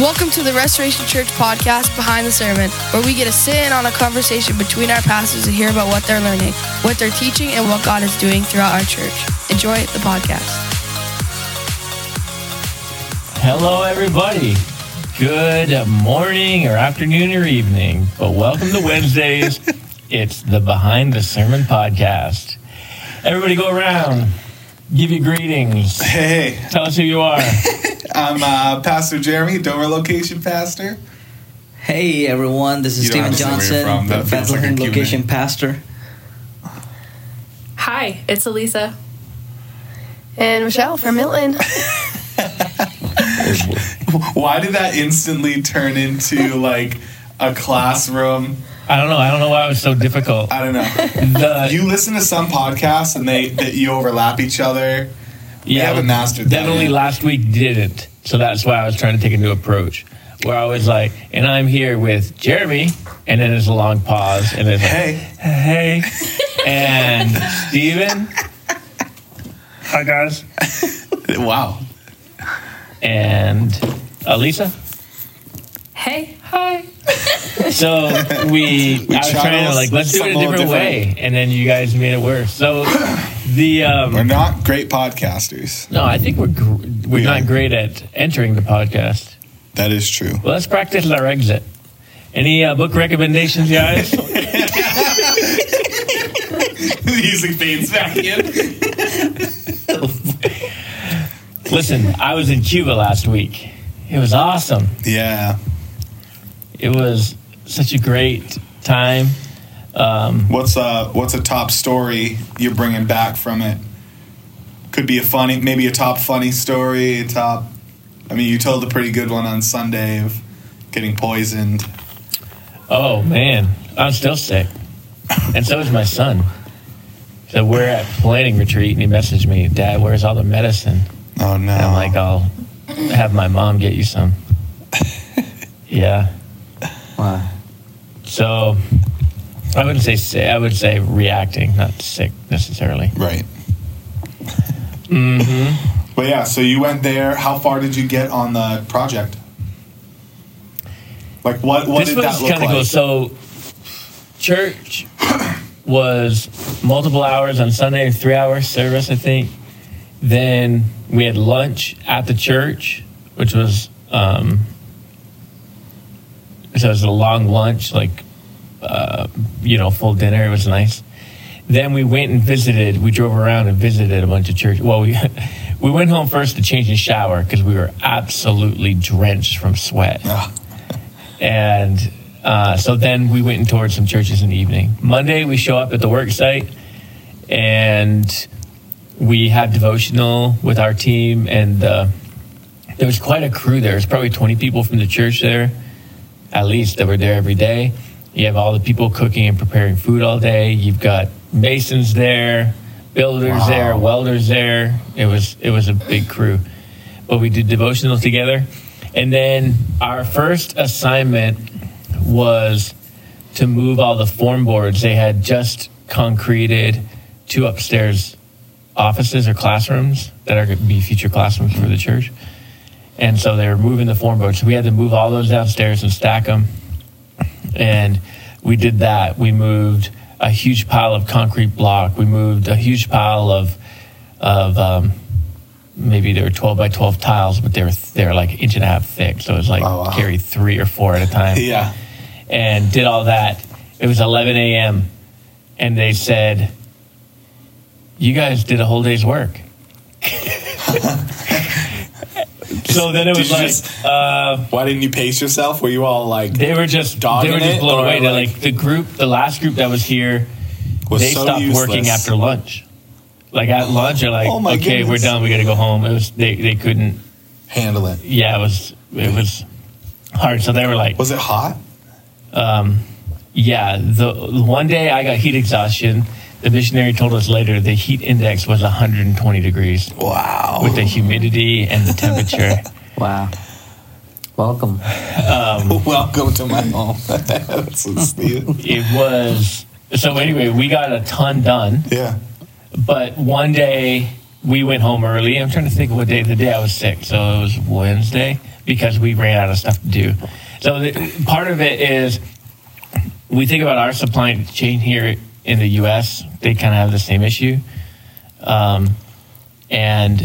Welcome to the Restoration Church podcast, Behind the Sermon, where we get to sit in on a conversation between our pastors and hear about what they're learning, what they're teaching, and what God is doing throughout our church. Enjoy the podcast. Hello, everybody. Good morning or afternoon or evening, but welcome to Wednesdays. It's the Behind the Sermon podcast. Everybody go around. Give you greetings. Hey. Tell us who you are. I'm Pastor Jeremy, Dover location pastor. Hey, everyone. This is Stephen Johnson, Bethlehem location pastor. Hi, it's Elisa. And Michelle from Milton. Why did that instantly turn into, like, a classroom? I don't know why it was so difficult. I don't know. You listen to some podcasts and you overlap each other. Yeah, we haven't mastered that. Definitely last week didn't. So that's why I was trying to take a new approach. Where I was like, and I'm here with Jeremy, and then there's a long pause, and it's like, hey. And Steven. Hi, guys. Wow. And Elisa. Hey. Hi. So I was trying to let's do it a different way, and then you guys made it worse. So we're not great podcasters. No, I think we're not great at entering the podcast. That is true. Well, let's practice our exit. Any book recommendations, guys? Music fades back in. Listen, I was in Cuba last week. It was awesome. Yeah. It was such a great time. What's a top story you're bringing back from it? Could be maybe a top funny story. You told a pretty good one on Sunday of getting poisoned. Oh man, I'm still sick, and so is my son. So we're at planning retreat, and he messaged me, "Dad, where's all the medicine?" Oh no! And I'm like, I'll have my mom get you some. Yeah. Wow. So, I wouldn't say sick. I would say reacting, not sick necessarily. Right. Mm-hmm. But yeah, so you went there. How far did you get on the project? Like, what did that look like? Cool. So, church was multiple hours on Sunday, 3-hour service, I think. Then we had lunch at the church, which was... So it was a long lunch, full dinner. It was nice. Then we went and visited. We drove around and visited a bunch of churches. Well, we went home first to change and shower because we were absolutely drenched from sweat. And so then we went and toured some churches in the evening. Monday, we show up at the work site, and we had devotional with our team. And there was quite a crew there. It was probably 20 people from the church there. At least that were there every day. You have all the people cooking and preparing food all day. You've got masons there, builders there, welders there. It was a big crew. But we did devotional together. And then our first assignment was to move all the form boards. They had just concreted 2 upstairs offices or classrooms that are going to be future classrooms for the church. And so they were moving the form boards. So we had to move all those downstairs and stack them. And we did that. We moved a huge pile of concrete block. We moved a huge pile of maybe they were 12 by 12 tiles, but they were like 1.5 inches thick. So it was like carry 3 or 4 at a time. Yeah. And did all that. It was 11 a.m. And they said, "You guys did a whole day's work." So then it was like, why didn't you pace yourself? Were you all like, they were just blown away. Like the last group that was here, they stopped working after lunch. Like at lunch, they're like, okay, we're done. We got to go home. It was they couldn't handle it. Yeah, it was hard. So they were like, was it hot? Yeah. The one day I got heat exhaustion. The missionary told us later the heat index was 120 degrees. Wow. With the humidity and the temperature. Wow. Welcome. Welcome to my home. It was... So anyway, we got a ton done. Yeah. But one day we went home early. I'm trying to think of what day of the day I was sick. So it was Wednesday because we ran out of stuff to do. So part of it is we think about our supply chain here in the U.S. They kind of have the same issue. But then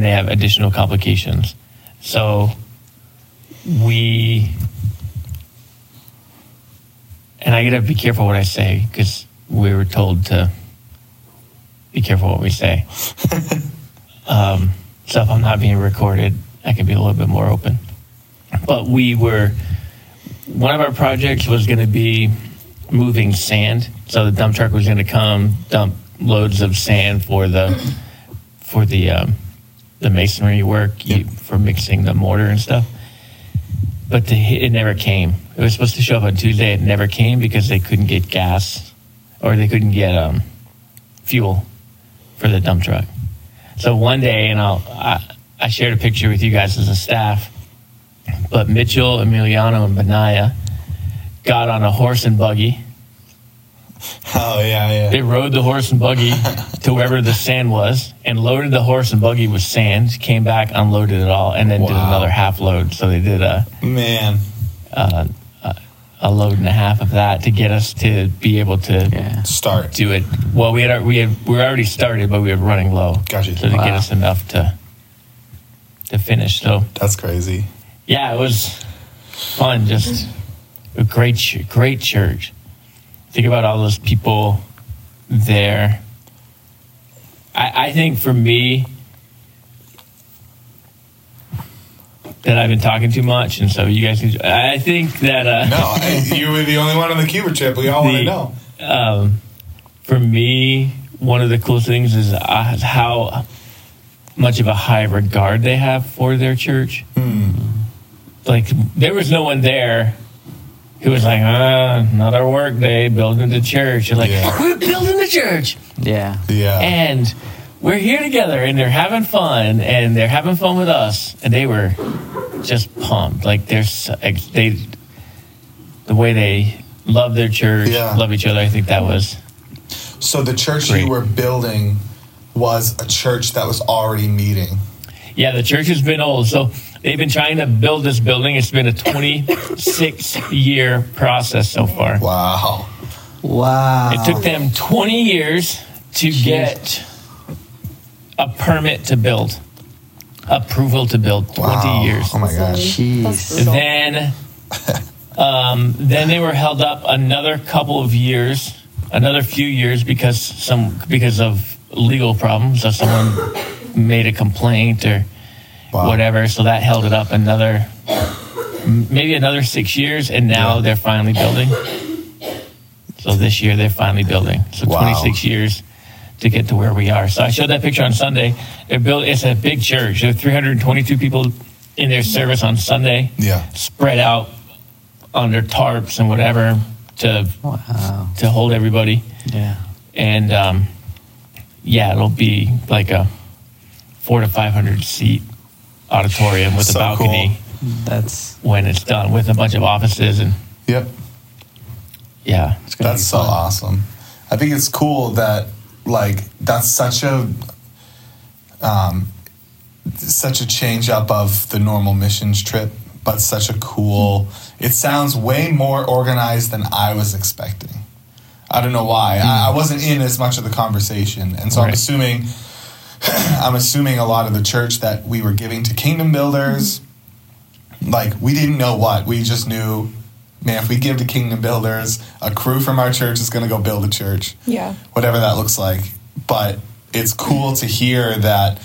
they have additional complications. So I got to be careful what I say because we were told to be careful what we say. So if I'm not being recorded, I can be a little bit more open. But one of our projects was going to be moving sand. So the dump truck was going to come dump loads of sand for the masonry work for mixing the mortar and stuff. But it never came. It was supposed to show up on Tuesday. It never came because they couldn't get gas or they couldn't get fuel for the dump truck. So one day, and I shared a picture with you guys as a staff, but Mitchell, Emiliano, and Benaya got on a horse and buggy. Oh, yeah. They rode the horse and buggy to wherever the sand was and loaded the horse and buggy with sand, came back, unloaded it all, and then did another half load. So they did a load and a half of that to get us to be able to start do it. Well, we were already started, but we were running low. Gotcha. So to get us enough to finish. So that's crazy. Yeah, it was fun. Just a great church. Think about all those people there. I think for me that I've been talking too much, and so you guys can... I think that... you were the only one on the Cuba trip. We all want to know. For me, one of the coolest things is how much of a high regard they have for their church. Hmm. Like, there was no one there... It was like, another work day, building the church. You're like, we're building the church. Yeah. And we're here together, and they're having fun, and they're having fun with us. And they were just pumped. Like, the way they love their church, love each other, I think that was So the church great. You were building was a church that was already meeting. Yeah, the church has been old, so... They've been trying to build this building. It's been a 26-year process so far. Wow. It took them 20 years to get a permit to build, approval to build, 20 years. Oh, my gosh. Jeez. Then they were held up another few years because of legal problems. So someone made a complaint or... whatever, so that held it up another 6 years, and now they're finally building. So this year they're finally building. So 26 years to get to where we are. So I showed that picture on Sunday. It's a big church. There are 322 people in their service on Sunday. Yeah, spread out under tarps and whatever to hold everybody. Yeah, and it'll be like a 400 to 500 seat auditorium with a balcony. Cool. That's when it's done, with a bunch of offices and. Yep. Yeah, that's so awesome. I think it's cool that that's such a change up of the normal missions trip, but such a cool. It sounds way more organized than I was expecting. I don't know why. I wasn't in as much of the conversation, and so right. I'm assuming a lot of the church that we were giving to Kingdom Builders, we didn't know what. We just knew, man, if we give to Kingdom Builders, a crew from our church is going to go build a church. Yeah. Whatever that looks like. But it's cool to hear that,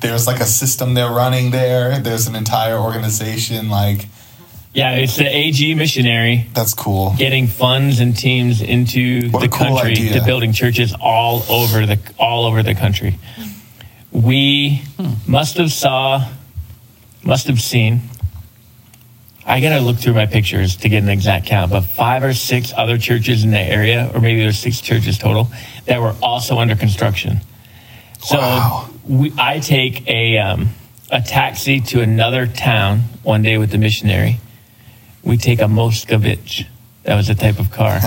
there's, a system they're running there. There's an entire organization, Yeah, it's the AG missionary. That's cool. Getting funds and teams into the country to building churches all over the country. We must have seen, I got to look through my pictures to get an exact count, but 5 or 6 other churches in the area, or maybe there's 6 churches total, that were also under construction. So I take a taxi to another town one day with the missionary. We take a Moscovich. That was a type of car.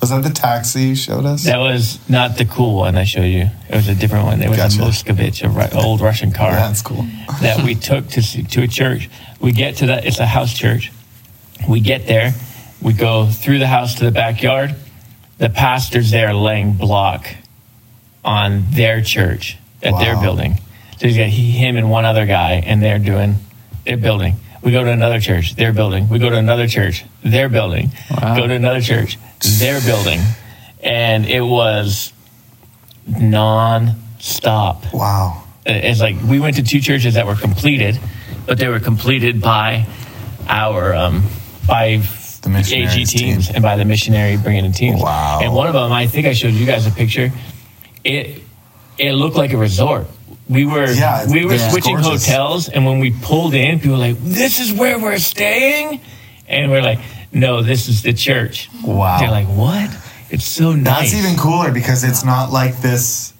Was that the taxi you showed us? That was not the cool one I showed you. It was a different one. It was a Moscovich, an old Russian car. Yeah, that's cool. That we took to a church. We get to that. It's a house church. We get there. We go through the house to the backyard. The pastor's there laying block on their church at their building. So he's got him and one other guy, and they're doing their building. We go to another church, their building. We go to another church, their building. Wow. Go to another church, their building. And it was non-stop. Wow. It's like we went to two churches that were completed, but they were completed by our the AG teams and by the missionary bringing in teams. Wow. And one of them, I think I showed you guys a picture. It looked like a resort. We were switching hotels, and when we pulled in, people were like, "This is where we're staying?" And we're like, "No, this is the church." Wow. They're like, "What?" It's so nice. That's even cooler because it's not like this.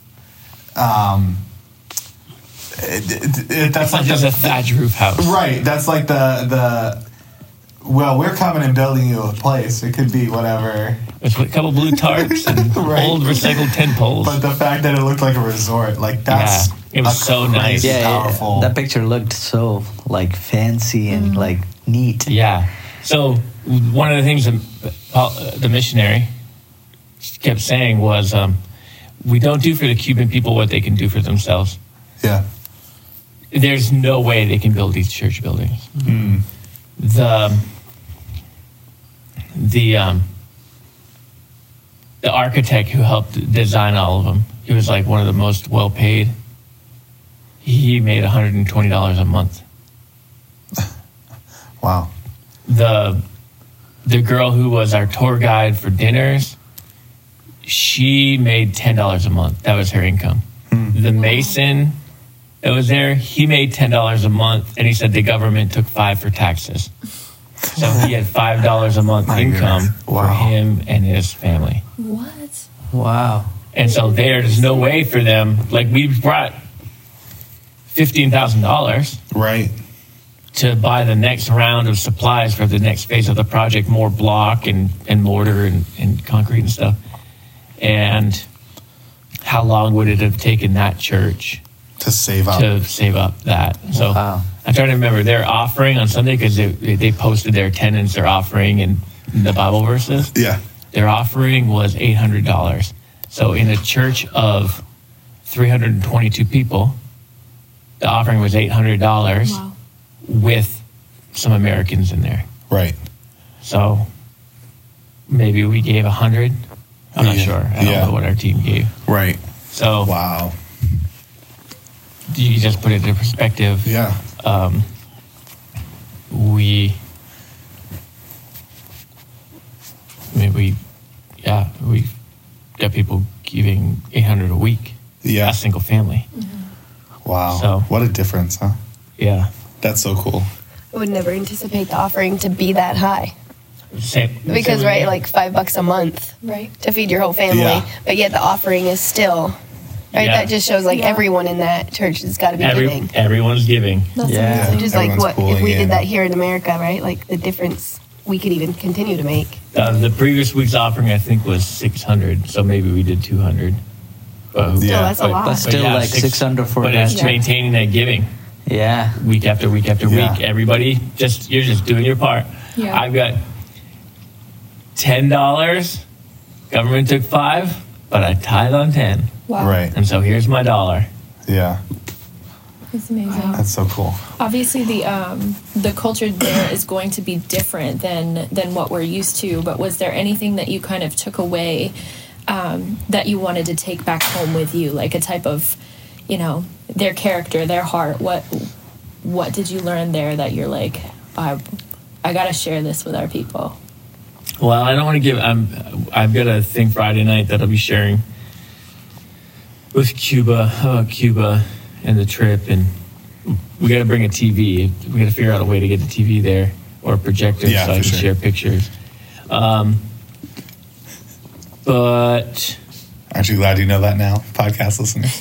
That's like just a thatch roof house, right? That's like the. Well, we're coming and building you a place. It could be whatever. With a couple blue tarps and old recycled tent poles. But the fact that it looked like a resort, like that's it was so nice. Yeah, powerful. That picture looked so like fancy and like neat. Yeah. So one of the things that the missionary kept saying was, "We don't do for the Cuban people what they can do for themselves." Yeah. There's no way they can build these church buildings. Mm. The architect who helped design all of them, he was like one of the most well-paid. He made $120 a month. Wow. The girl who was our tour guide for dinners, she made $10 a month. That was her income. Hmm. The mason that was there, he made $10 a month, and he said the government took $5 for taxes. So he had $5 a month income for him and his family. What? Wow. And so there's no way for them. Like, we brought $15,000 right to buy the next round of supplies for the next phase of the project, more block and mortar and concrete and stuff. And how long would it have taken that church to save up that? So wow. I'm trying to remember their offering on Sunday because they posted their attendance, their offering, and the Bible verses. Yeah. Their offering was $800. So in a church of 322 people, the offering was $800 with some Americans in there. Right. So maybe we gave 100. I'm not sure. I don't know what our team gave. Right. So wow. You just put it into perspective. Yeah. We got people giving $800 a week. Yeah. A single family. Mm-hmm. Wow. So what a difference, huh? Yeah. That's so cool. I would never anticipate the offering to be that high. Because like $5 a month, right, to feed your whole family, but yet the offering is still. Right, that just shows like everyone in that church has got to be giving. Everyone's giving. That's amazing. Just everyone's like what if we did that here in America, right? Like the difference we could even continue to make. The previous week's offering, I think, was $600, so maybe we did $200. That's a lot. That's still like $600 for. But it's maintaining that giving. Yeah. Week after week after week, everybody you're just doing your part. Yeah. I've got $10. Government took $5, but I tithe on $10. Wow. Right. And so here's my $1. Yeah. That's amazing. Wow. That's so cool. Obviously, the culture there is going to be different than what we're used to, but was there anything that you kind of took away that you wanted to take back home with you, like a type of, their character, their heart? What did you learn there that you're like, I got to share this with our people? Well, I don't want to give... I've got a thing Friday night that I'll be sharing with Cuba and the trip, and we got to bring a TV. We got to figure out a way to get the TV there or a projector so I can share pictures. But aren't you glad you know that now, podcast listeners?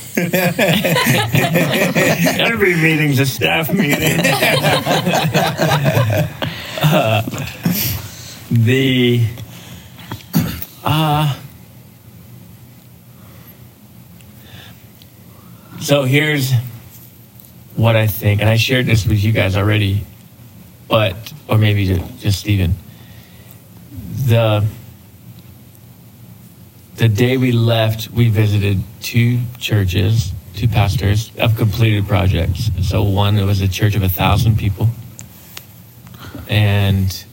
Every meeting's a staff meeting. So here's what I think, and I shared this with you guys already, but, or maybe just Stephen. The day we left, we visited two churches, two pastors of completed projects. So one, it was a church of 1,000 people. And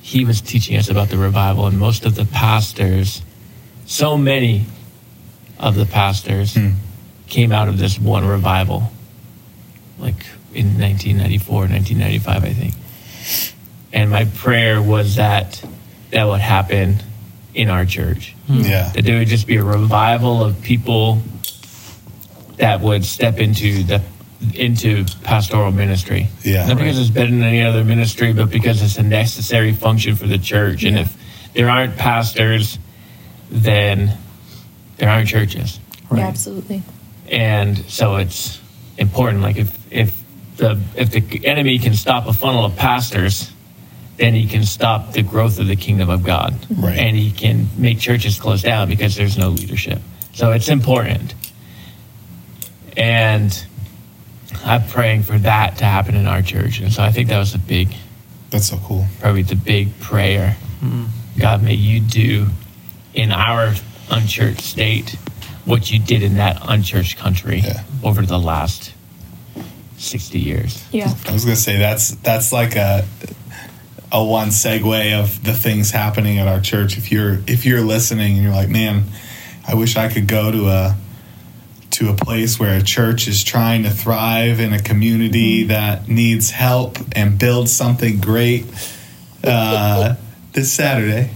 he was teaching us about the revival, and most of the pastors, so many of the pastors came out of this one revival, like in 1994, 1995, I think. And my prayer was that that would happen in our church. Yeah. That there would just be a revival of people that would step into pastoral ministry. Yeah. Not because it's better than any other ministry, but because it's a necessary function for the church. And if there aren't pastors, then there aren't churches. Right. Yeah, absolutely. And so it's important. Like if the enemy can stop a funnel of pastors, then he can stop the growth of the kingdom of God. Right. And he can make churches close down because there's no leadership. So it's important. And I'm praying for that to happen in our church. And so I think that was that's so cool. Probably the big prayer. God, may you do in our unchurched state what you did in that unchurched country over the last 60 years. Yeah. I was going to say that's like a one segue of the things happening at our church. If you're listening and you're like, man, I wish I could go to a place where a church is trying to thrive in a community that needs help and build something great, this Saturday.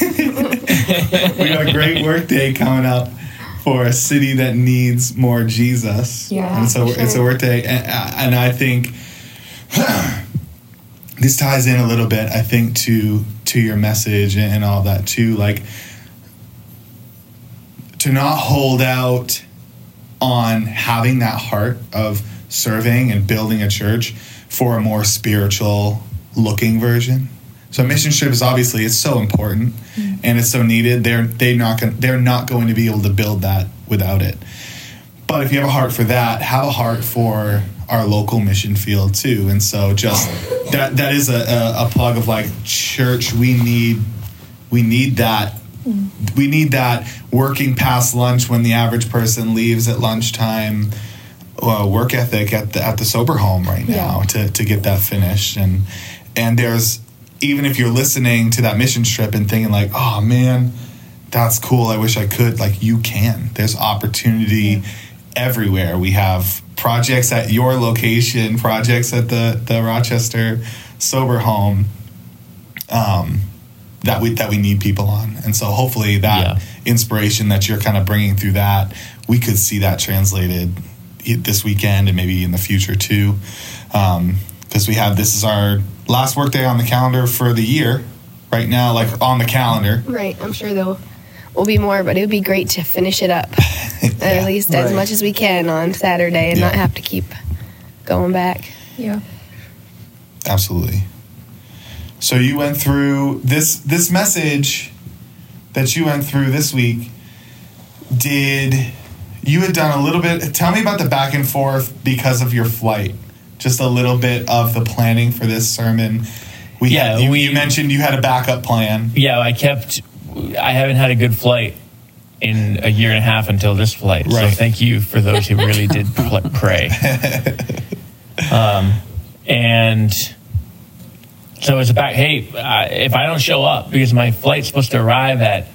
We have a great work day coming up for a city that needs more Jesus. Yeah, and so it's a work day. And I think this ties in a little bit, I think, to your message and all that too. Like, to not hold out on having that heart of serving and building a church for a more spiritual looking version. So mission trip is obviously, it's so important and it's so needed. They're not going to be able to build that without it. But if you have a heart for that, have a heart for our local mission field too. And so just that is a plug of like, church, we need that. We need that working past lunch when the average person leaves at lunchtime work ethic at the sober home right now to get that finished. And there's, even if you're listening to that mission trip and thinking like, oh man, that's cool, I wish I could, like, you can. There's opportunity everywhere. We have projects at your location, projects at the Rochester sober home, that we need people on. And so hopefully that inspiration that you're kind of bringing through that, we could see that translated this weekend and maybe in the future too. Because we have, this is our last workday on the calendar for the year right now, like on the calendar. Right. I'm sure there will be more, but it would be great to finish it up at least as much as we can on Saturday and not have to keep going back. Yeah. Absolutely. So you went through this message that you went through this week. You had done a little bit. Tell me about the back and forth because of your flight. Just a little bit of the planning for this sermon. You mentioned you had a backup plan. Yeah, I haven't had a good flight in a year and a half until this flight. Right. So thank you for those who really did pray. So it's about, hey, if I don't show up, because my flight's supposed to arrive at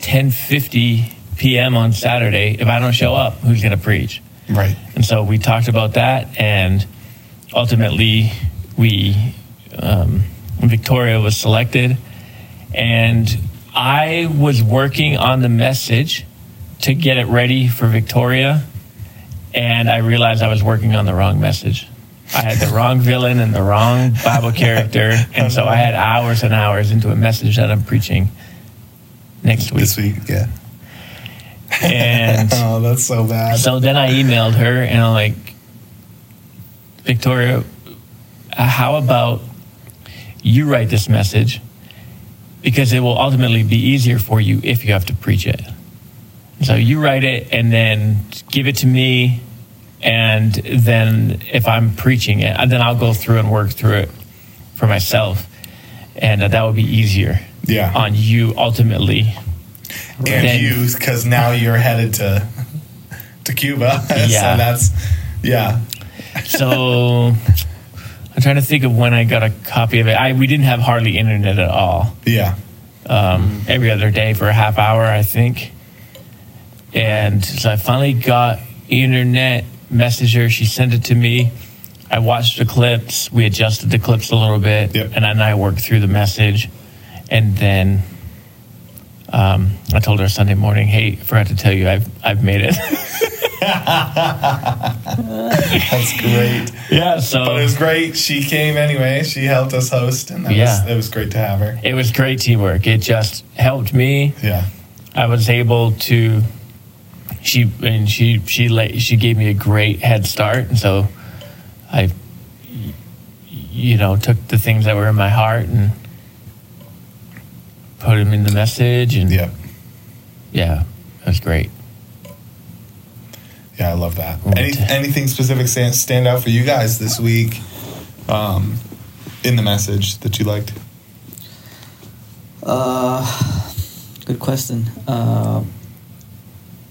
10:50 p.m. on Saturday, if I don't show up, who's going to preach? Right. And so we talked about that, and ultimately we, Victoria was selected, and I was working on the message to get it ready for Victoria, and I realized I was working on the wrong message. I had the wrong villain and the wrong Bible character, and so I had hours and hours into a message that I'm preaching next week. This week, yeah. And oh, that's so bad. So then I emailed her, and I'm like, Victoria, how about you write this message, because it will ultimately be easier for you if you have to preach it. So you write it and then give it to me, and then if I'm preaching it, then I'll go through and work through it for myself, and that would be easier on you ultimately. And then, you, because now you're headed to Cuba, so that's So I'm trying to think of when I got a copy of it. We didn't have hardly internet at all. Every other day for a half hour, I think. And so I finally got internet. Messenger, she sent it to me. I watched the clips. We adjusted the clips a little bit, and then I worked through the message. And then I told her Sunday morning, "Hey, I forgot to tell you, I've made it." That's great. Yeah. So, but it was great. She came anyway. She helped us host, and it was great to have her. It was great teamwork. It just helped me. Yeah. I was able to. She gave me a great head start, and so I, took the things that were in my heart and put them in the message, and it was great. Yeah, I love that. Anything specific stand out for you guys this week, in the message that you liked? Good question.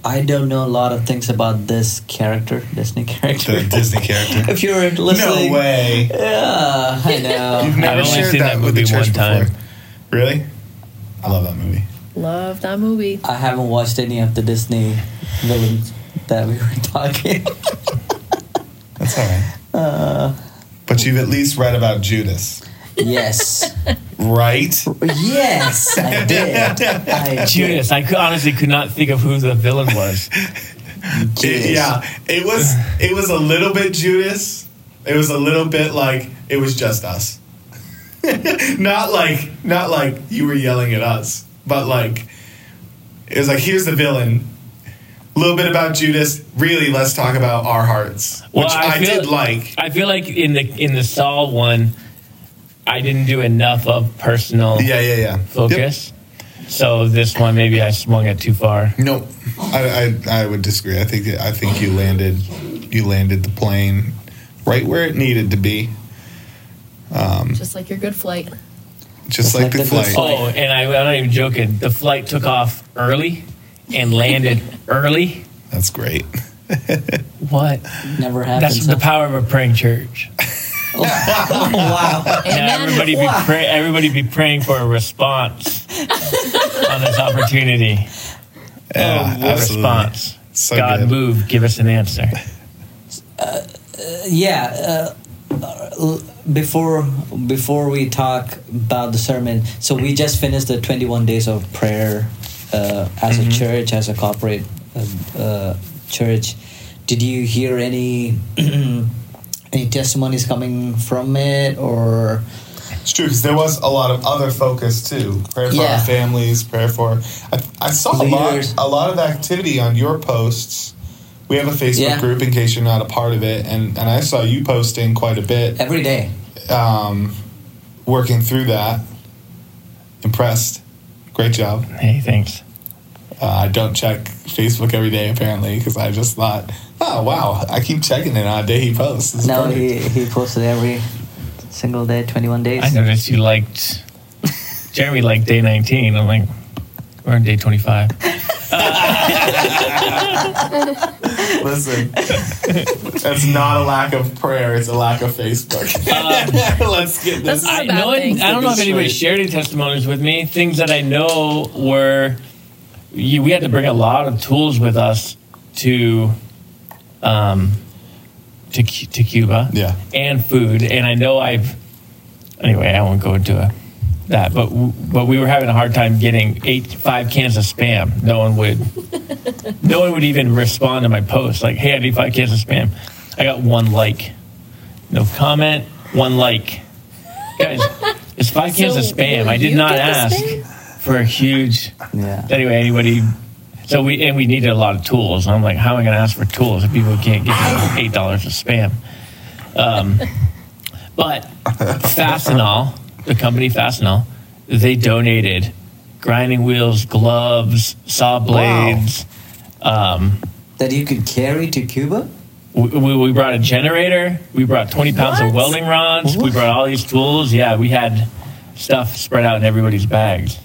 I don't know a lot of things about this character, Disney character. The Disney character. If you were listening. No way. Yeah, I know. You've never shared that with the church before. Really? I love that movie. Love that movie. I haven't watched any of the Disney villains that we were talking. That's all right. But you've at least read about Judas. Yes. Right? Yes, I did. Judas. I honestly could not think of who the villain was. It was a little bit Judas. It was a little bit like it was just us. not like you were yelling at us, but like it was like, here's the villain. A little bit about Judas. Really, let's talk about our hearts, which I did like. I feel like in the Saul one, I didn't do enough of personal focus. Yep. So this one, maybe I swung it too far. No, I would disagree. I think you landed the plane right where it needed to be. Just like your good flight. Just like the flight. Oh, and I'm not even joking. The flight took off early and landed early. That's great. What? Never happened. That's the power of a praying church. Oh, wow. And everybody be praying for a response on this opportunity. Yeah, a response. So God, good. Move, give us an answer. Before we talk about the sermon, so we just finished the 21 days of prayer as a church, as a corporate church. Did you hear any testimonies coming from it? Or it's true, because there was a lot of other focus too. Prayer for our families, prayer for I saw leaders. a lot of activity on your posts. We have a Facebook group in case you're not a part of it, and I saw you posting quite a bit every day, working through that. Impressed. Great job. Hey, thanks. I don't check Facebook every day, apparently, because I just thought, oh, wow, I keep checking it on a day he posts. It's no, he posted every single day, 21 days. I noticed you liked, Jeremy liked day 19. I'm like, we're on day 25. Listen, that's not a lack of prayer, it's a lack of Facebook. Let's get this. I don't know if anybody shared any testimonies with me. Things that I know were... We had to bring a lot of tools with us to Cuba, and food. And I know I won't go into that. But we were having a hard time getting five cans of Spam. No one would even respond to my post like, "Hey, I need 5 cans of Spam." I got 1 like, no comment, 1 like. Guys, it's 5 cans of Spam. I did not ask. For a huge, anyway, anybody, so we needed a lot of tools. I'm like, how am I going to ask for tools if people can't give me $8 of Spam? But Fastenal, the company Fastenal, they donated grinding wheels, gloves, saw blades. Wow. That you could carry to Cuba? We brought a generator. We brought 20 pounds of welding rods. What? We brought all these tools. Yeah, we had stuff spread out in everybody's bags.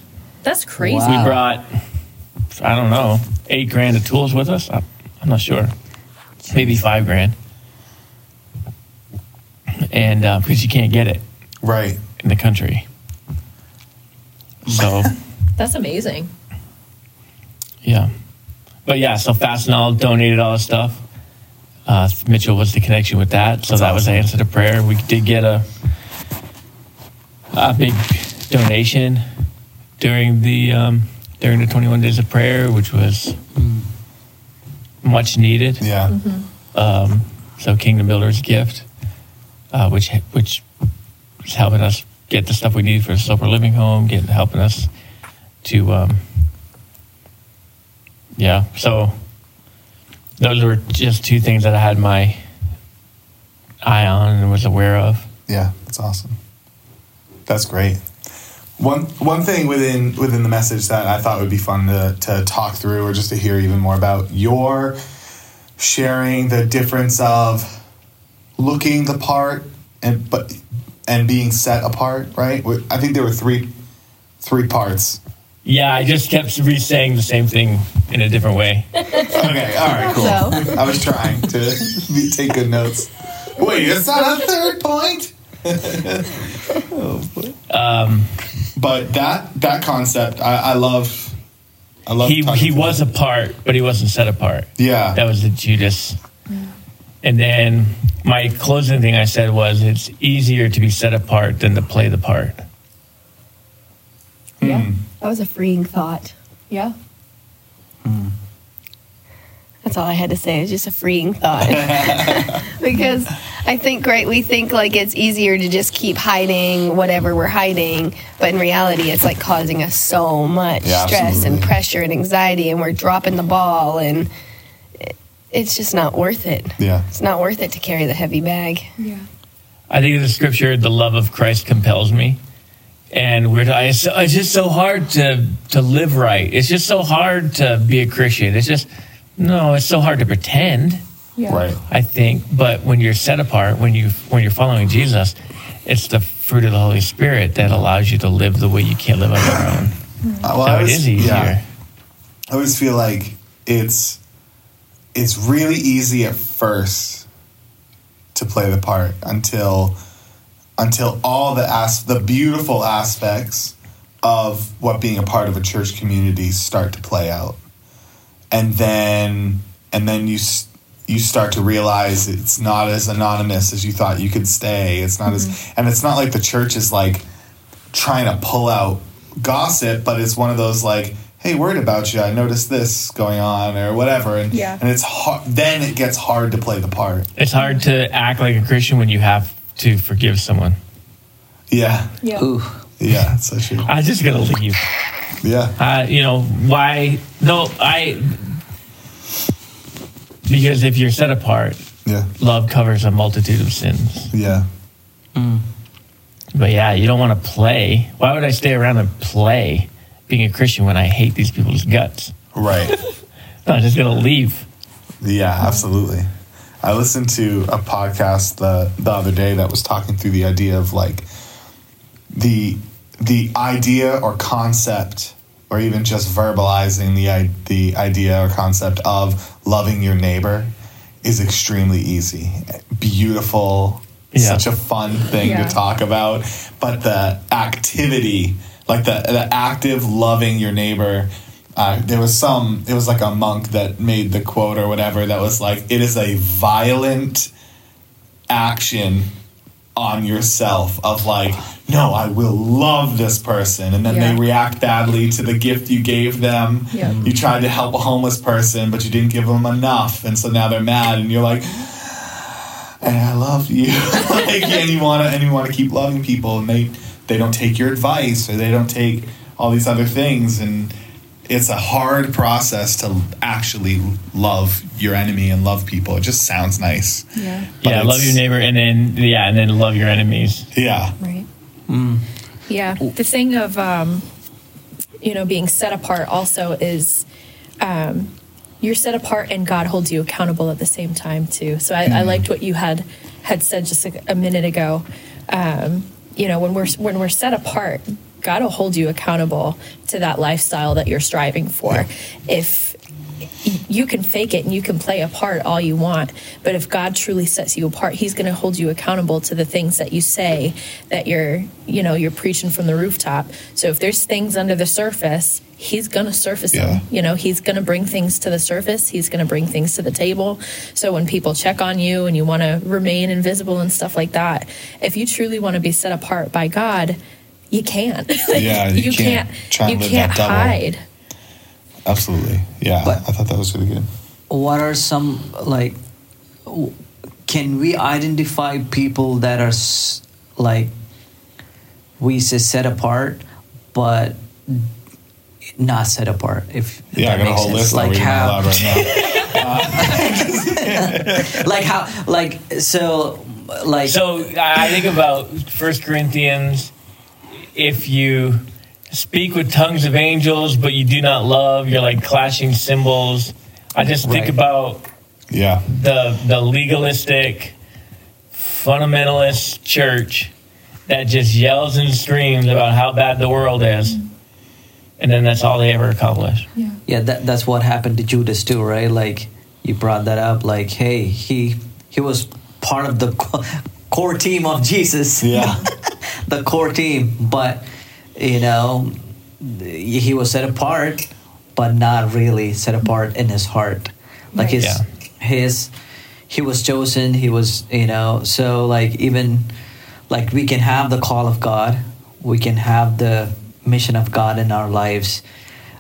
That's crazy. Wow. We brought, I don't know, $8,000 of tools with us. I'm not sure. Maybe $5,000. And because you can't get it right in the country. So that's amazing. Yeah. But yeah, so Fastenal donated all the stuff. Mitchell was the connection with that, so that was the answer to prayer. We did get a big donation during the 21 days of prayer, which was much needed. Yeah. Mm-hmm. So Kingdom Builders gift, which was helping us get the stuff we needed for the sober living home, helping us to so. Those were just two things that I had my eye on and was aware of. Yeah, that's awesome. That's great. One thing within the message that I thought would be fun to talk through, or just to hear even more about, your sharing the difference of looking the part and being set apart, right? I think there were three parts. Yeah, I just kept re-saying the same thing in a different way. Okay, all right, cool. So. I was trying to take good notes. Wait, it's not a third point? But that concept, I love. I love. He was apart, but he wasn't set apart. Yeah, that was the Judas. And then my closing thing I said was, it's easier to be set apart than to play the part. Yeah. That was a freeing thought. Yeah. Mm. That's all I had to say. It's just a freeing thought. Because I think, we think like it's easier to just keep hiding whatever we're hiding. But in reality, it's like causing us so much stress and pressure and anxiety. And we're dropping the ball. And it's just not worth it. Yeah. It's not worth it to carry the heavy bag. Yeah. I think in the scripture, the love of Christ compels me. And it's just so hard to live right. It's just so hard to be a Christian. It's so hard to pretend. Yeah. Right. I think, but when you're set apart, when you're following Jesus, it's the fruit of the Holy Spirit that allows you to live the way you can't live on your own. It is easier. Yeah. I always feel like it's really easy at first to play the part until all the beautiful aspects of what being a part of a church community start to play out, and then you start to realize it's not as anonymous as you thought you could stay. It's not as, and it's not like the church is like trying to pull out gossip, but it's one of those like, hey, word about you, I noticed this going on or whatever. And and it's hard. Then it gets hard to play the part. It's hard to act like a Christian when you have to forgive someone. Yeah. Ooh. Yeah, it's so true. I'm just going to leave. Yeah. Because if you're set apart, love covers a multitude of sins. Yeah. Mm. But yeah, you don't want to play. Why would I stay around and play being a Christian when I hate these people's guts? Right. No, I'm just going to leave. Yeah, absolutely. I listened to a podcast the other day that was talking through the idea of like the idea or concept, or even just verbalizing the idea or concept of loving your neighbor is extremely easy, beautiful, such a fun thing to talk about. But the activity, like the active loving your neighbor. It was like a monk that made the quote or whatever that was like, it is a violent action on yourself of like, no, I will love this person. And then they react badly to the gift you gave them. Yeah. You tried to help a homeless person, but you didn't give them enough. And so now they're mad and you're like, and I love you. And you want to keep loving people. And they don't take your advice, or they don't take all these other things. And it's a hard process to actually love your enemy and love people. It just sounds nice. Yeah, love your neighbor and then love your enemies. Yeah. Right. Mm. Yeah. The thing of, being set apart also is you're set apart and God holds you accountable at the same time, too. So I liked what you had said just a minute ago. When we're set apart, God will hold you accountable to that lifestyle that you're striving for. Yeah. If you can fake it and you can play a part all you want, but if God truly sets you apart, he's going to hold you accountable to the things that you say, that you're preaching from the rooftop. So if there's things under the surface, he's going to surface them. He's going to bring things to the surface. He's going to bring things to the table. So when people check on you and you want to remain invisible and stuff like that, if you truly want to be set apart by God, you can't. You can't hide. Absolutely. Yeah, but I thought that was really good. What are some, can we identify people that are, we say set apart, but not set apart? If that makes sense. Like how, So I think about 1 Corinthians, if you speak with tongues of angels, but you do not love, you're like clashing cymbals. I just think about the legalistic, fundamentalist church that just yells and screams about how bad the world is, and then that's all they ever accomplish. That's what happened to Judas too, right? You brought that up, hey, he was part of the core team of Jesus. Yeah. The core team, but... he was set apart, but not really set apart in his heart. He was chosen. He was, so we can have the call of God. We can have the mission of God in our lives,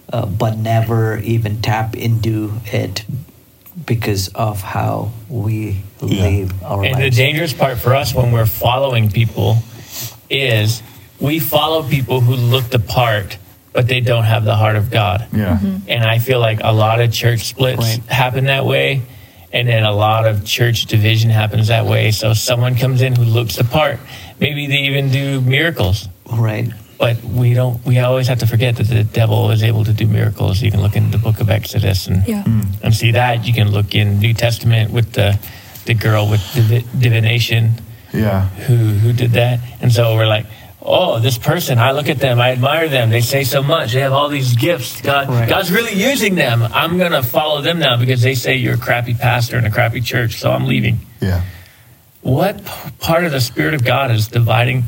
but never even tap into it because of how we live our lives. And the dangerous part for us when we're following people is... we follow people who look the part, but they don't have the heart of God. Yeah. Mm-hmm. And I feel like a lot of church splits happen that way, and then a lot of church division happens that way. So someone comes in who looks the part. Maybe they even do miracles. Right. But we always have to forget that the devil is able to do miracles. You can look in the book of Exodus and see that. You can look in New Testament with the girl with divination who did that. And so we're like, oh, this person, I look at them, I admire them. They say so much. They have all these gifts. God's really using them. I'm going to follow them now because they say you're a crappy pastor in a crappy church, so I'm leaving. Yeah. What part of the Spirit of God is dividing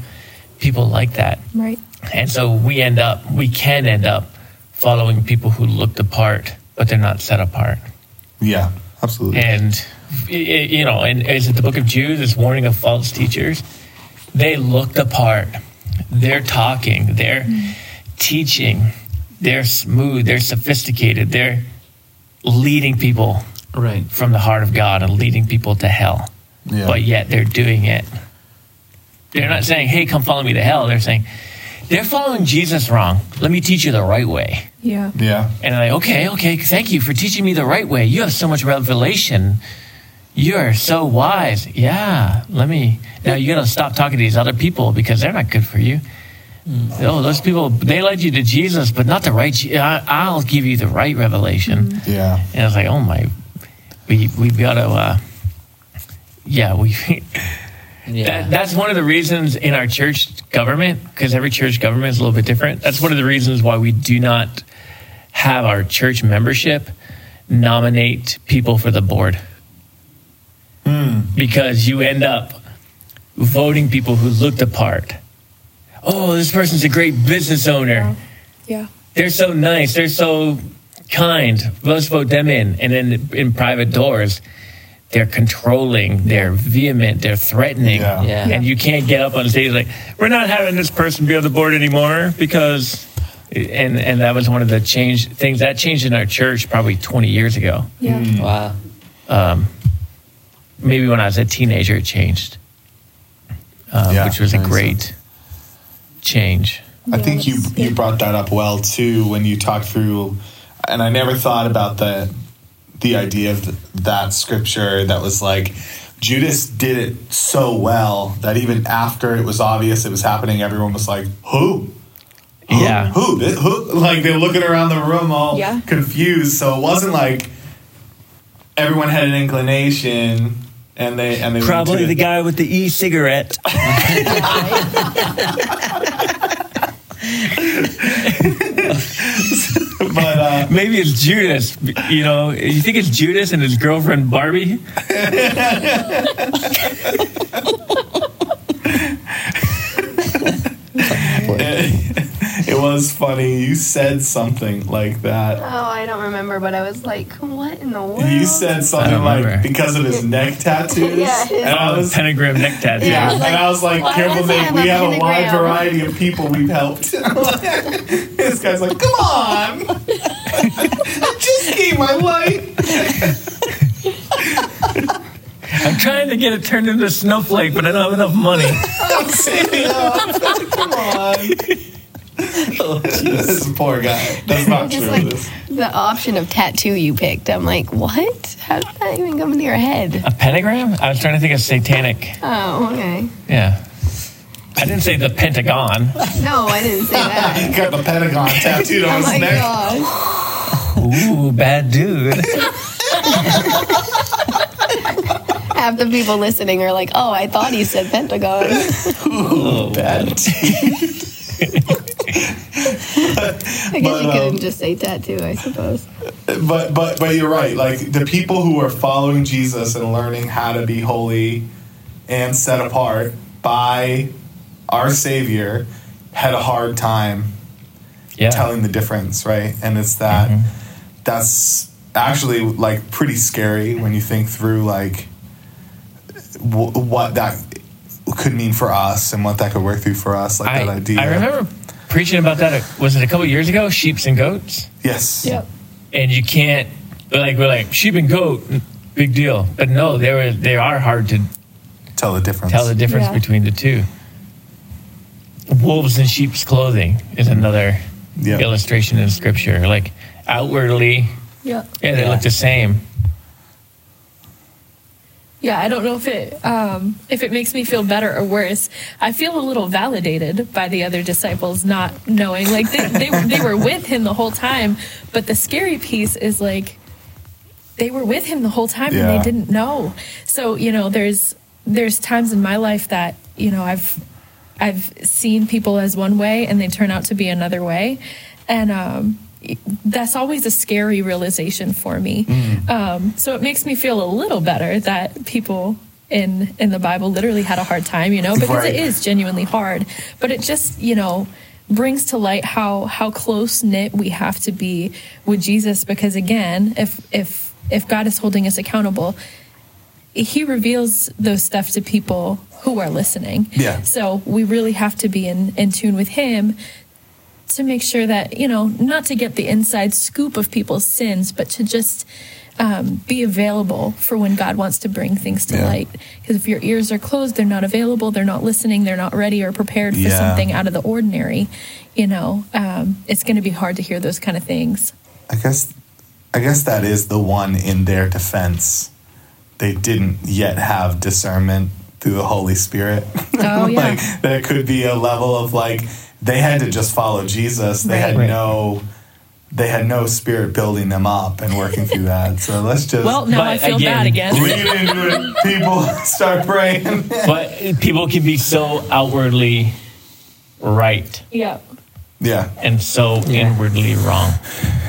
people like that? Right. And so we can end up following people who looked apart, but they're not set apart. Yeah, absolutely. And, and is it the book of Jude, this warning of false teachers? They looked apart. They're talking, they're teaching, they're smooth, they're sophisticated, they're leading people from the heart of God and leading people to hell. Yeah. But yet they're doing it. They're not saying, hey, come follow me to hell. They're saying, they're following Jesus wrong. Let me teach you the right way. Yeah. Yeah. And I'm like, okay, thank you for teaching me the right way. You have so much revelation. You are so wise. Yeah, now you got to stop talking to these other people because they're not good for you. Oh, those people, they led you to Jesus, but not the right. I'll give you the right revelation. Mm-hmm. Yeah. And I was like, oh my, we've got to, That's one of the reasons in our church government, because every church government is a little bit different. That's one of the reasons why we do not have our church membership nominate people for the board. Because you end up voting people who look the part. Oh, this person's a great business owner. Yeah. They're so nice. They're so kind. Let's vote them in. And then in private doors, they're controlling. They're vehement. They're threatening. Yeah. Yeah. And you can't get up on stage like, we're not having this person be on the board anymore because... And that was one of the things that changed in our church probably 20 years ago. Yeah. Wow. Maybe when I was a teenager, it changed, which was a great change. I think you brought that up well, too, when you talked through, and I never thought about the idea of that scripture that was like, Judas did it so well that even after it was obvious it was happening, everyone was like, who? Yeah. Who? Like, they're looking around the room all confused. So it wasn't like everyone had an inclination and they probably the guy with the e-cigarette. But maybe it's Judas. You know, you think it's Judas and his girlfriend Barbie? It was funny. You said something like that. Oh, I don't remember, but I was like, what in the world? You said something like, because of his neck tattoos. Yeah, his pentagram neck tattoos. Yeah, and I was like, careful, Nick, we have a wide variety of people we've helped. This guy's like, come on. I just gave my life. I'm trying to get it turned into a snowflake, but I don't have enough money. Okay, come on. Oh, this poor guy. That's not true. Like, the option of tattoo you picked, I'm like, what? How did that even come into your head? A pentagram? I was trying to think of satanic. Oh, okay. Yeah. I didn't say the Pentagon. No, I didn't say that. He got the Pentagon tattooed on his neck. Oh, my God. Ooh, bad dude. Half the people listening are like, oh, I thought he said Pentagon. Ooh, bad dude. I guess you couldn't just say tattoo, I suppose. But you're right. Like, the people who are following Jesus and learning how to be holy and set apart by our Savior had a hard time telling the difference, right? And it's that that's actually like pretty scary when you think through like what that could mean for us and what that could work through for us. Like that idea. I remember preaching about that, was it a couple years ago? Sheeps and goats? Yes. Yep. And you can't, like, we're like, sheep and goat, big deal. But no, they are hard to tell the difference. Between the two. Wolves in sheep's clothing is another illustration in Scripture. Like, outwardly, they look the same. Yeah, I don't know if it makes me feel better or worse. I feel a little validated by the other disciples not knowing. Like, they were with him the whole time, but the scary piece is, like, they were with him the whole time and they didn't know. So, you know, there's times in my life that, you know, I've seen people as one way and they turn out to be another way. And that's always a scary realization for me. So it makes me feel a little better that people in the Bible literally had a hard time, you know, because it is genuinely hard. But it just, you know, brings to light how close-knit we have to be with Jesus. Because, again, if God is holding us accountable, he reveals those stuff to people who are listening. Yeah. So we really have to be in tune with him to make sure that, you know, not to get the inside scoop of people's sins, but to just be available for when God wants to bring things to light. Because if your ears are closed, they're not available, they're not listening, they're not ready or prepared for something out of the ordinary, you know, it's going to be hard to hear those kind of things. I guess that is the one in their defense. They didn't yet have discernment through the Holy Spirit. Oh, yeah. Like, there could be a level of, like, they had to just follow Jesus. They had no spirit building them up and working through that. So let's just... Well, now I feel bad again. Lean into it. People start praying. But people can be so outwardly right. Yeah. Yeah. And so inwardly wrong.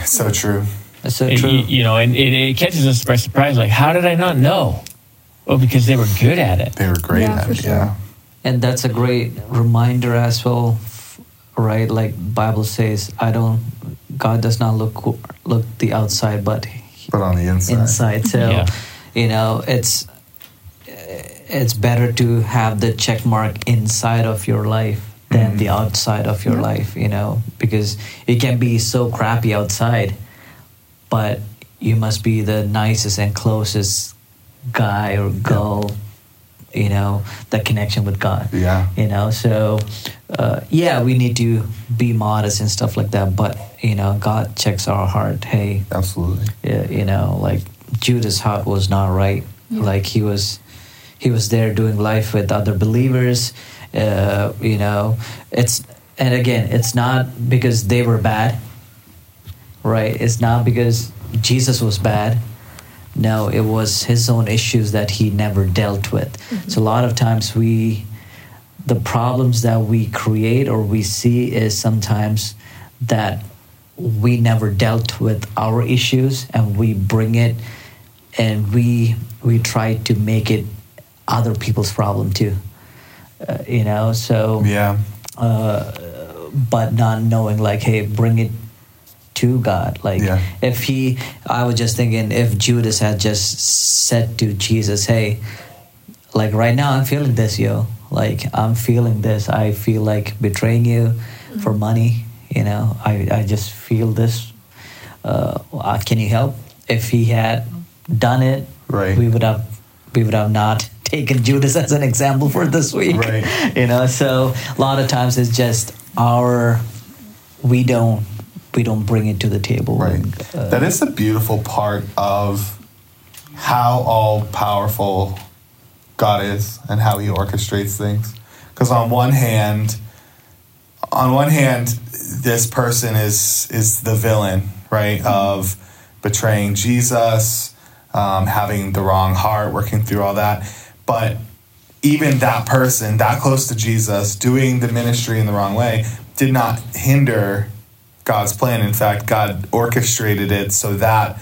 So true. That's so true. You know, and it catches us by surprise. Like, how did I not know? Well, because they were good at it. They were great at it, And that's a great reminder as well. Right, like Bible says, God does not look the outside, but on the inside. So, you know, it's better to have the check mark inside of your life than the outside of your life. You know, because it can be so crappy outside, but you must be the nicest and closest guy or girl. You know, that connection with God. Yeah. You know, so we need to be modest and stuff like that. But, you know, God checks our heart. Hey, absolutely. Yeah, you know, like Judas' heart was not right. Yeah. Like he was, He was there doing life with other believers. And again, it's not because they were bad, right? It's not because Jesus was bad. No, it was his own issues that he never dealt with. Mm-hmm. So a lot of times the problems that we create or we see is sometimes that we never dealt with our issues, and we bring it and we try to make it other people's problem too. But not knowing like, hey, bring it to God. I was just thinking if Judas had just said to Jesus, hey, like right now I'm feeling this, yo. Like I'm feeling this. I feel like betraying you mm-hmm. for money. You know, I just feel this. Can you help? If he had done it, right, we would have not taken Judas as an example for this week. Right. You know, so a lot of times it's just we don't bring it to the table. Right. That is the beautiful part of how all powerful God is and how he orchestrates things. Because on one hand, this person is the villain, right, of betraying Jesus, having the wrong heart, working through all that. But even that person, that close to Jesus, doing the ministry in the wrong way, did not hinder God's plan. In fact, God orchestrated it so that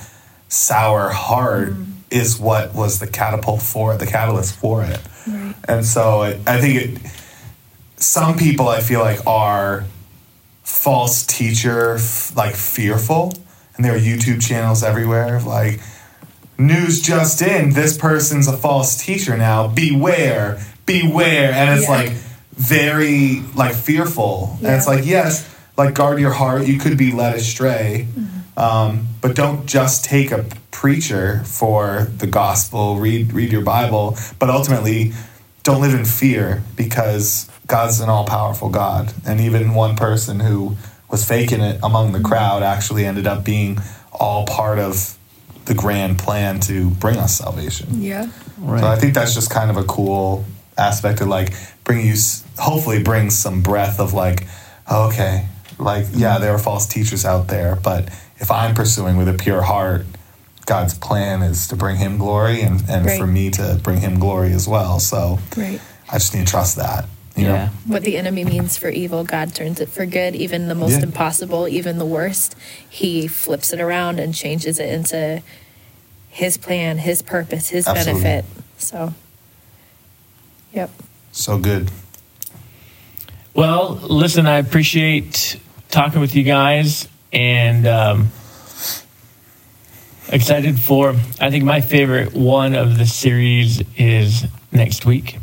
sour heart is what was the catalyst for it. Right. And so I think some people I feel like are false teacher, like fearful. And there are YouTube channels everywhere of like, news just in, this person's a false teacher now. Beware, beware. And it's like very like fearful. Yeah. And it's like, yes, like guard your heart. You could be led astray. Mm-hmm. But don't just take a preacher for the gospel. Read your Bible. But ultimately, don't live in fear because God's an all-powerful God. And even one person who was faking it among the crowd actually ended up being all part of the grand plan to bring us salvation. Yeah. Right. So I think that's just kind of a cool aspect of like hopefully brings some breath of like, okay, like, yeah, there are false teachers out there, but if I'm pursuing with a pure heart, God's plan is to bring him glory and right. for me to bring him glory as well. So right. I just need to trust that. You know? What the enemy means for evil, God turns it for good. Even the most impossible, even the worst, he flips it around and changes it into his plan, his purpose, his Absolutely. Benefit. So, yep. So good. Well, listen, I appreciate talking with you guys and excited for, I think my favorite one of the series is next week.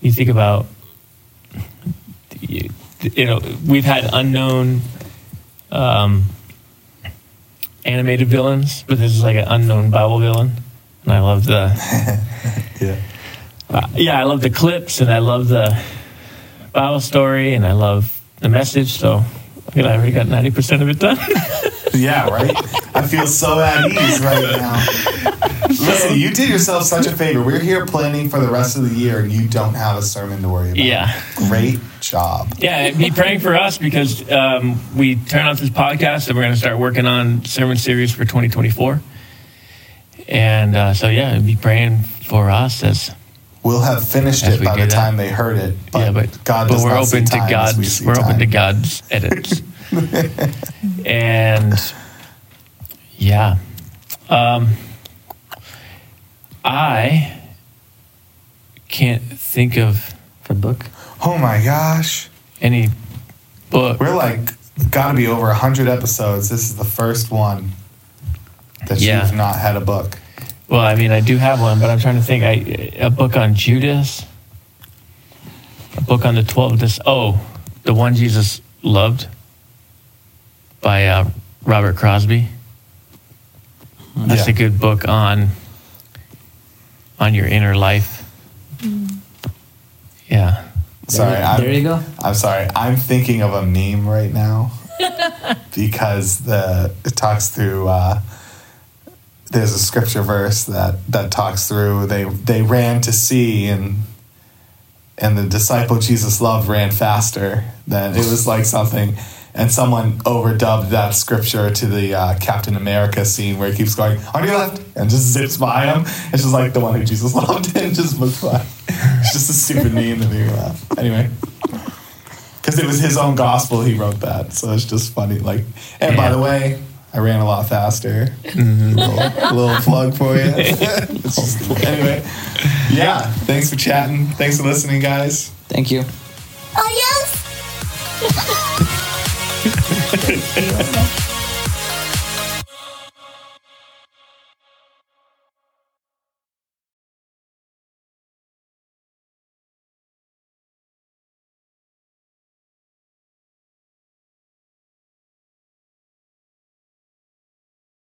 You think about we've had unknown animated villains, but this is like an unknown Bible villain, and I love the I love the clips, and I love the Bible story, and I love the message. So I feel I already got 90% of it done. Yeah, right. I feel so at ease right now. Listen, you did yourself such a favor. We're here planning for the rest of the year, and you don't have a sermon to worry about. Yeah, great job. Yeah, be praying for us because we turn off this podcast, and we're going to start working on sermon series for 2024. And be praying for us as. We'll have finished it by the time they heard it. But yeah, but we're open to God's. We're open to God's edits. And I can't think of the book. Oh my gosh! Any book? We're like gotta be over 100 episodes. This is the first one that you've not had a book. Well, I mean, I do have one, but I'm trying to think. A book on Judas, a book on the 12. The One Jesus Loved by Robert Crosby. That's a good book on your inner life. Yeah. Sorry. There you go. I'm sorry. I'm thinking of a meme right now because it talks through there's a scripture verse that talks through they ran to sea, and the disciple Jesus loved ran faster. Than it was like something, and someone overdubbed that scripture to the Captain America scene where he keeps going on your left and just zips by him. It's just like the one who Jesus loved and just was like, it's just a stupid meme to me. Anyway. Because it was his own gospel, he wrote that, so it's just funny. Like, and by the way, I ran a lot faster. Mm-hmm. a little plug for you. It's just, anyway, yeah. Thanks for chatting. Thanks for listening, guys. Thank you. Oh yes.